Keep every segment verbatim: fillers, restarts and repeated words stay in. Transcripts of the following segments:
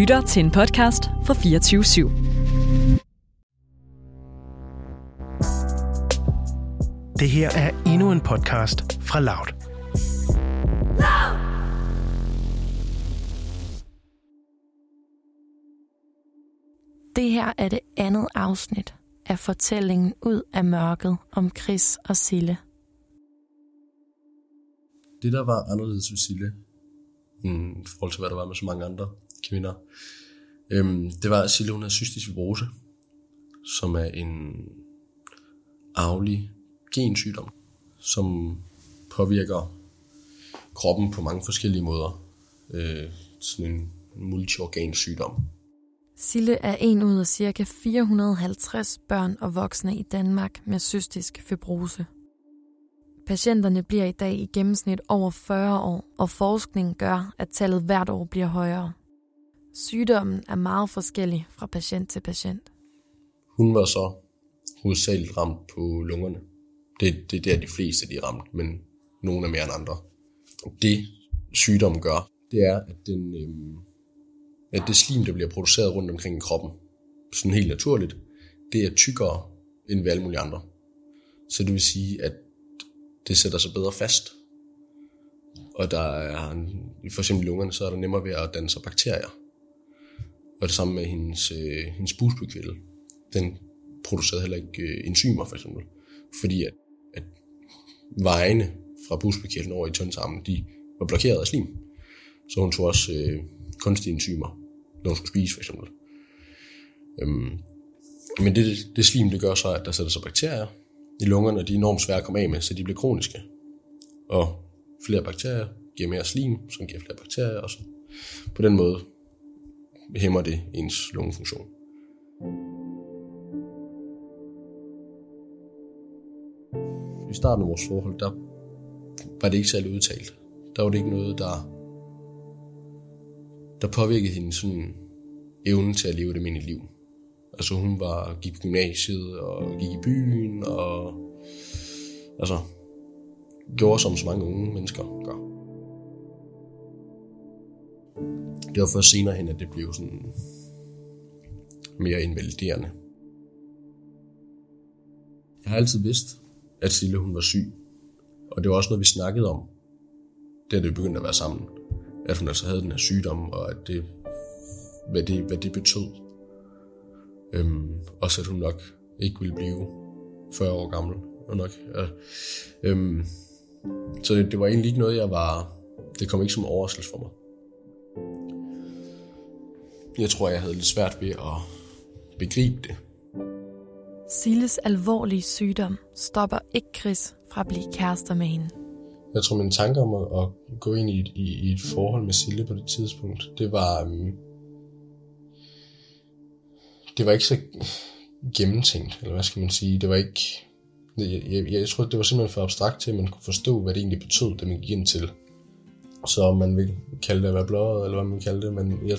lytter til en podcast fra fireogtyve syv. Det her er endnu en podcast fra Loud. Det her er det andet afsnit af fortællingen Ud af mørket om Chris og Sille. Det, der var anderledes ved Sille, i forhold til hvad der var med så mange andre kvinder, øhm, det var, at Sille, hun er cystisk fibrose, som er en arvelig gensygdom, som påvirker kroppen på mange forskellige måder. Øh, sådan en multiorgansygdom. Sille er en ud af ca. fire hundrede og halvtreds børn og voksne i Danmark med cystisk fibrose. Patienterne bliver i dag i gennemsnit over fyrre år, og forskning gør, at tallet hvert år bliver højere. Sygdommen er meget forskellig fra patient til patient. Hun var så hovedsageligt ramt på lungerne. Det, det er der de fleste de er ramt, men nogle er mere end andre. Det sygdommen gør, det er, at den... Øh at det slim, der bliver produceret rundt omkring i kroppen, sådan helt naturligt, det er tykkere end ved alle mulige andre. Så det vil sige, at det sætter sig bedre fast. Og der er, for eksempel i lungerne, så er der nemmere ved at danne sig bakterier. Og det samme med hendes, øh, hendes bugspytkirtel. Den producerede heller ikke øh, enzymer, for eksempel. Fordi at, at vejene fra bugspytkirtelen over i tyndtarmen, de var blokeret af slim. Så hun tog også... Øh, kunstige enzymer, når hun skulle spise for eksempel. Øhm, men det, det slim, det gør så, at der sætter sig bakterier i lungerne, og de er enormt svære at komme af med, så de bliver kroniske. Og flere bakterier giver mere slim, som giver flere bakterier, og så på den måde hæmmer det ens lungefunktion. I starten af vores forhold, der var det ikke særlig udtalt. Der var det ikke noget, der der påvirkede hende sådan evnen til at leve det menige liv. Altså hun var, gik på gymnasiet og gik i byen og altså gjorde som så mange unge mennesker gør. Det var først senere hen, at det blev sådan mere invaliderende. Jeg har altid vidst, at Sille hun var syg. Og det var også noget, vi snakkede om, da det begyndte at være sammen. At hun altså havde den her sygdom, og at det, hvad, det, hvad det betød. Øhm, også at hun nok ikke ville blive fyrre år gammel. Og nok, ja. øhm, så det, det var egentlig ikke noget, jeg var... Det kom ikke som overraskelse for mig. Jeg tror, jeg havde lidt svært ved at begribe det. Silles alvorlige sygdom stopper ikke Chris fra at blive kærester med hende. Jeg tror, mine tanker om at, at gå ind i et, i, i et forhold med Sille på det tidspunkt, det var, øhm, det var ikke så gennemtænkt, eller hvad skal man sige. Det var ikke, jeg, jeg, jeg tror, det var simpelthen for abstrakt til, at man kunne forstå, hvad det egentlig betød, det man gik ind til. Så man ville kalde det at være blåret, eller hvad man kaldte det, men jeg,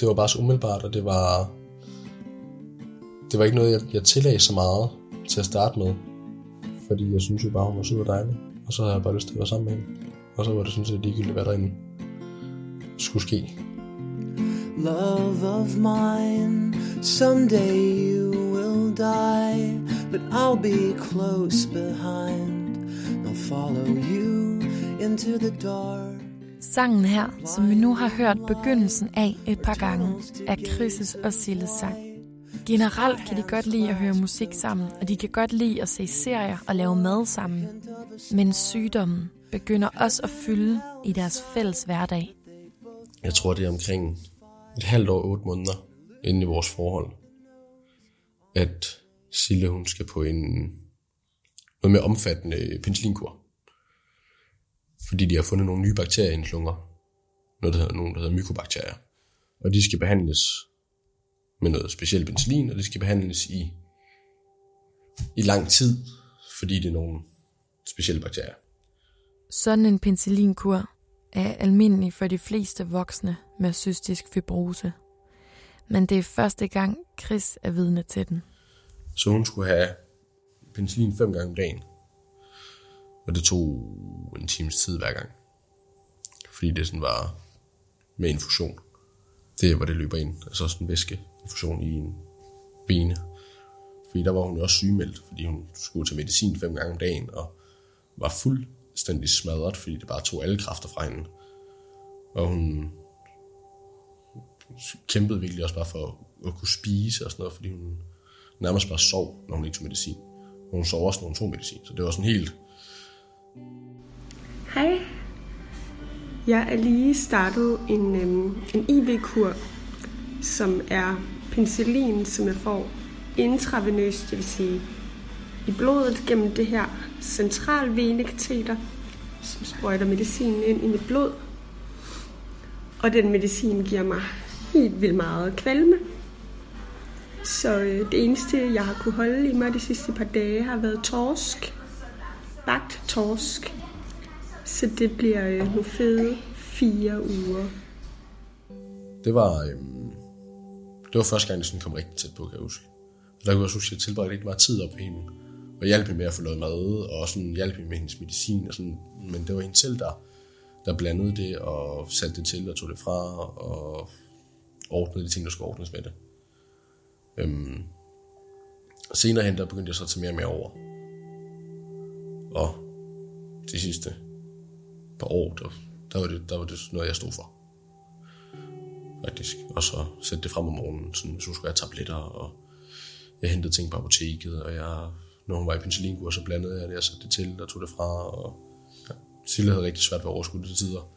det var bare så umiddelbart, og det var, det var ikke noget, jeg, jeg tillagde så meget til at starte med, fordi jeg synes jo bare, hun var super dejlig. Og så havde jeg bare lyst til at være sammen med hende. Og så var det sådan set ligegyldigt, hvad der egentlig skulle ske. Love of mine, someday you will die, but I'll be close behind, I'll follow you into the dark. Sangen her, som vi nu har hørt begyndelsen af et par gange, er Chris' og Silles sang. Generelt kan de godt lide at høre musik sammen, og de kan godt lide at se serier og lave mad sammen. Men sygdommen begynder også at fylde i deres fælles hverdag. Jeg tror, det er omkring et halvt år, otte måneder inden i vores forhold, at Sille, hun skal på en noget mere omfattende penicillinkur. Fordi de har fundet nogle nye bakterier i hendes lunger. Noget, der hedder, nogle, der hedder mykobakterier. Og de skal behandles med noget specielt penicillin, og det skal behandles i, i lang tid, fordi det er nogle specielle bakterier. Sådan en penicillinkur er almindelig for de fleste voksne med cystisk fibrose. Men det er første gang, Chris er vidne til den. Så hun skulle have penicillin fem gange om dagen, og det tog en times tid hver gang, fordi det sådan var med infusion. det er, hvor det løber ind. Altså sådan en væskefusion i en vene. Fordi der var hun jo også sygemeldt, fordi hun skulle til medicin fem gange om dagen, og var fuldstændig smadret, fordi det bare tog alle kræfter fra hende. Og hun kæmpede virkelig også bare for at kunne spise og sådan noget, fordi hun nærmest bare sov, når hun ikke tog medicin. Og hun sov også, når hun tog medicin, så det var sådan helt... Hej. Jeg er lige startet en, øhm, en I V-kur, som er penicillin, som jeg får intravenøst, det vil sige i blodet gennem det her centralvenekateter, som sprøjter medicinen ind i mit blod. Og den medicin giver mig helt vildt meget kvalme. Så øh, det eneste, jeg har kunne holde i mig de sidste par dage, har været torsk. Bagt torsk. Så det bliver øh, nu fede fire uger. Det var, øh, det var første gang, det sådan kom rigtig tæt på, kan jeg huske. Og der kunne jeg huske, at jeg tilbragte rigtig meget tid op ved hende. Og hjalp hende med at få lavet mad, og sådan hjalp hende med hendes medicin. Og sådan. Men det var hende selv, der, der blandede det, og satte det til, og tog det fra, og ordnede de ting, der skulle ordnes med det. Øhm. Senere hen, der begyndte jeg så at tage mere og mere over. Og de sidste par år, der, der, var, det, der var det noget, jeg stod for. Faktisk. Og så sætte det frem om morgenen, sådan, hvis hun skulle have tabletter, og jeg hentede ting på apoteket, og jeg, når hun var i penicillinkur, så blandede jeg det, og satte det til, og tog det fra, og ja, Sille havde rigtig svært ved at overskue det til tider.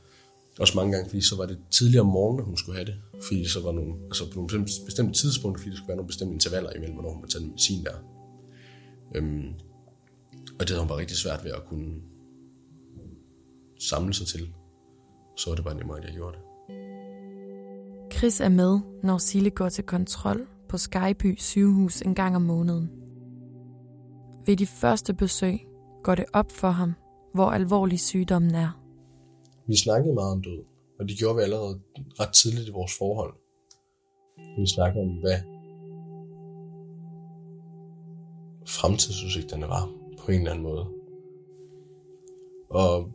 Også mange gange, fordi så var det tidligere om morgenen, at hun skulle have det, fordi så var nogle, altså på nogle bestemte tidspunkter, fordi der skulle være nogle bestemte intervaller imellem, når hun var taget medicin der. Øhm, og det havde hun bare rigtig svært ved at kunne samle sig til. Så var det bare nemmere, at jeg gjorde det. Chris er med, når Sille går til kontrol på Skyby sygehus en gang om måneden. Ved de første besøg går det op for ham, hvor alvorlig sygdommen er. Vi snakkede meget om død, og det gjorde vi allerede ret tidligt i vores forhold. Vi snakkede om, hvad fremtidsudsigterne var på en eller anden måde. Og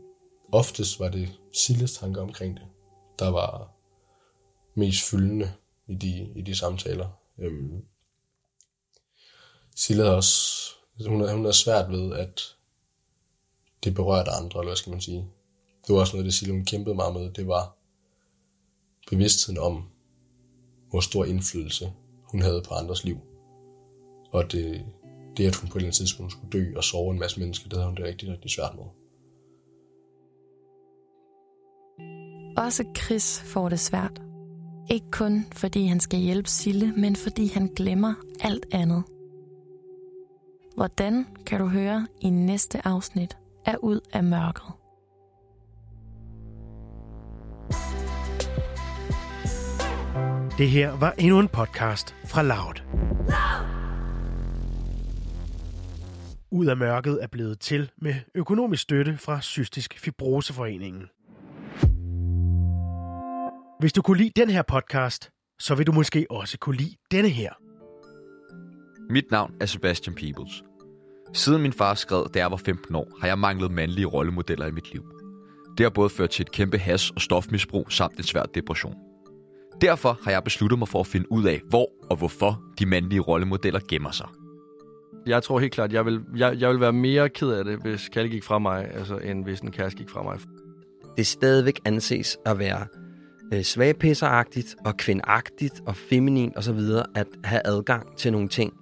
oftest var det Silles tanker omkring det, der var mest fyldende i de, i de samtaler. Øhm. Sille havde også, hun havde, hun havde svært ved, at det berørte andre, eller hvad skal man sige. Det var også noget, det Sille, hun kæmpede meget med. Det var bevidstheden om, hvor stor indflydelse hun havde på andres liv. Og det, det at hun på et eller andet tidspunkt skulle dø og sove en masse mennesker, det havde hun det rigtig, rigtig svært med. Også Chris får det svært. Ikke kun fordi han skal hjælpe Sille, men fordi han glemmer alt andet. Hvordan kan du høre i næste afsnit af Ud af mørket? Det her var endnu en podcast fra Loud. Ud af mørket er blevet til med økonomisk støtte fra Cystisk Fibroseforeningen. Hvis du kunne lide den her podcast, så vil du måske også kunne lide denne her. Mit navn er Sebastian Peebles. Siden min far skred, da jeg var femten år, har jeg manglet mandlige rollemodeller i mit liv. Det har både ført til et kæmpe has- og stofmisbrug samt en svær depression. Derfor har jeg besluttet mig for at finde ud af, hvor og hvorfor de mandlige rollemodeller gemmer sig. Jeg tror helt klart, at jeg vil, jeg, jeg vil være mere ked af det, hvis Kalle gik fra mig, altså, end hvis en kæreste gik fra mig. Det stadigvæk anses at være svagpisseragtigt og kvindagtigt og feminint og så videre at have adgang til nogle ting,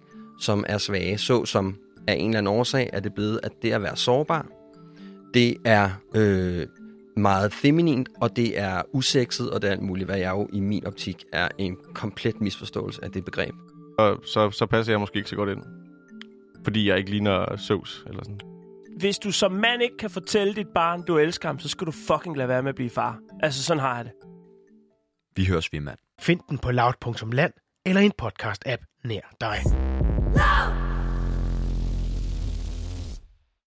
som er svage, så som af en eller anden årsag er det blevet, at det at være sårbar, det er øh, meget feminint, og det er usekset, og det er alt muligt, hvad jeg jo i min optik er en komplet misforståelse af det begreb. Og så, så passer jeg måske ikke så godt ind, fordi jeg ikke ligner sovs eller sådan. Hvis du som mand ikke kan fortælle dit barn, du elsker ham, så skal du fucking lade være med at blive far. Altså, sådan har jeg det. Vi høres ved, mand. Find den på loud punktum land eller en podcast-app nær dig.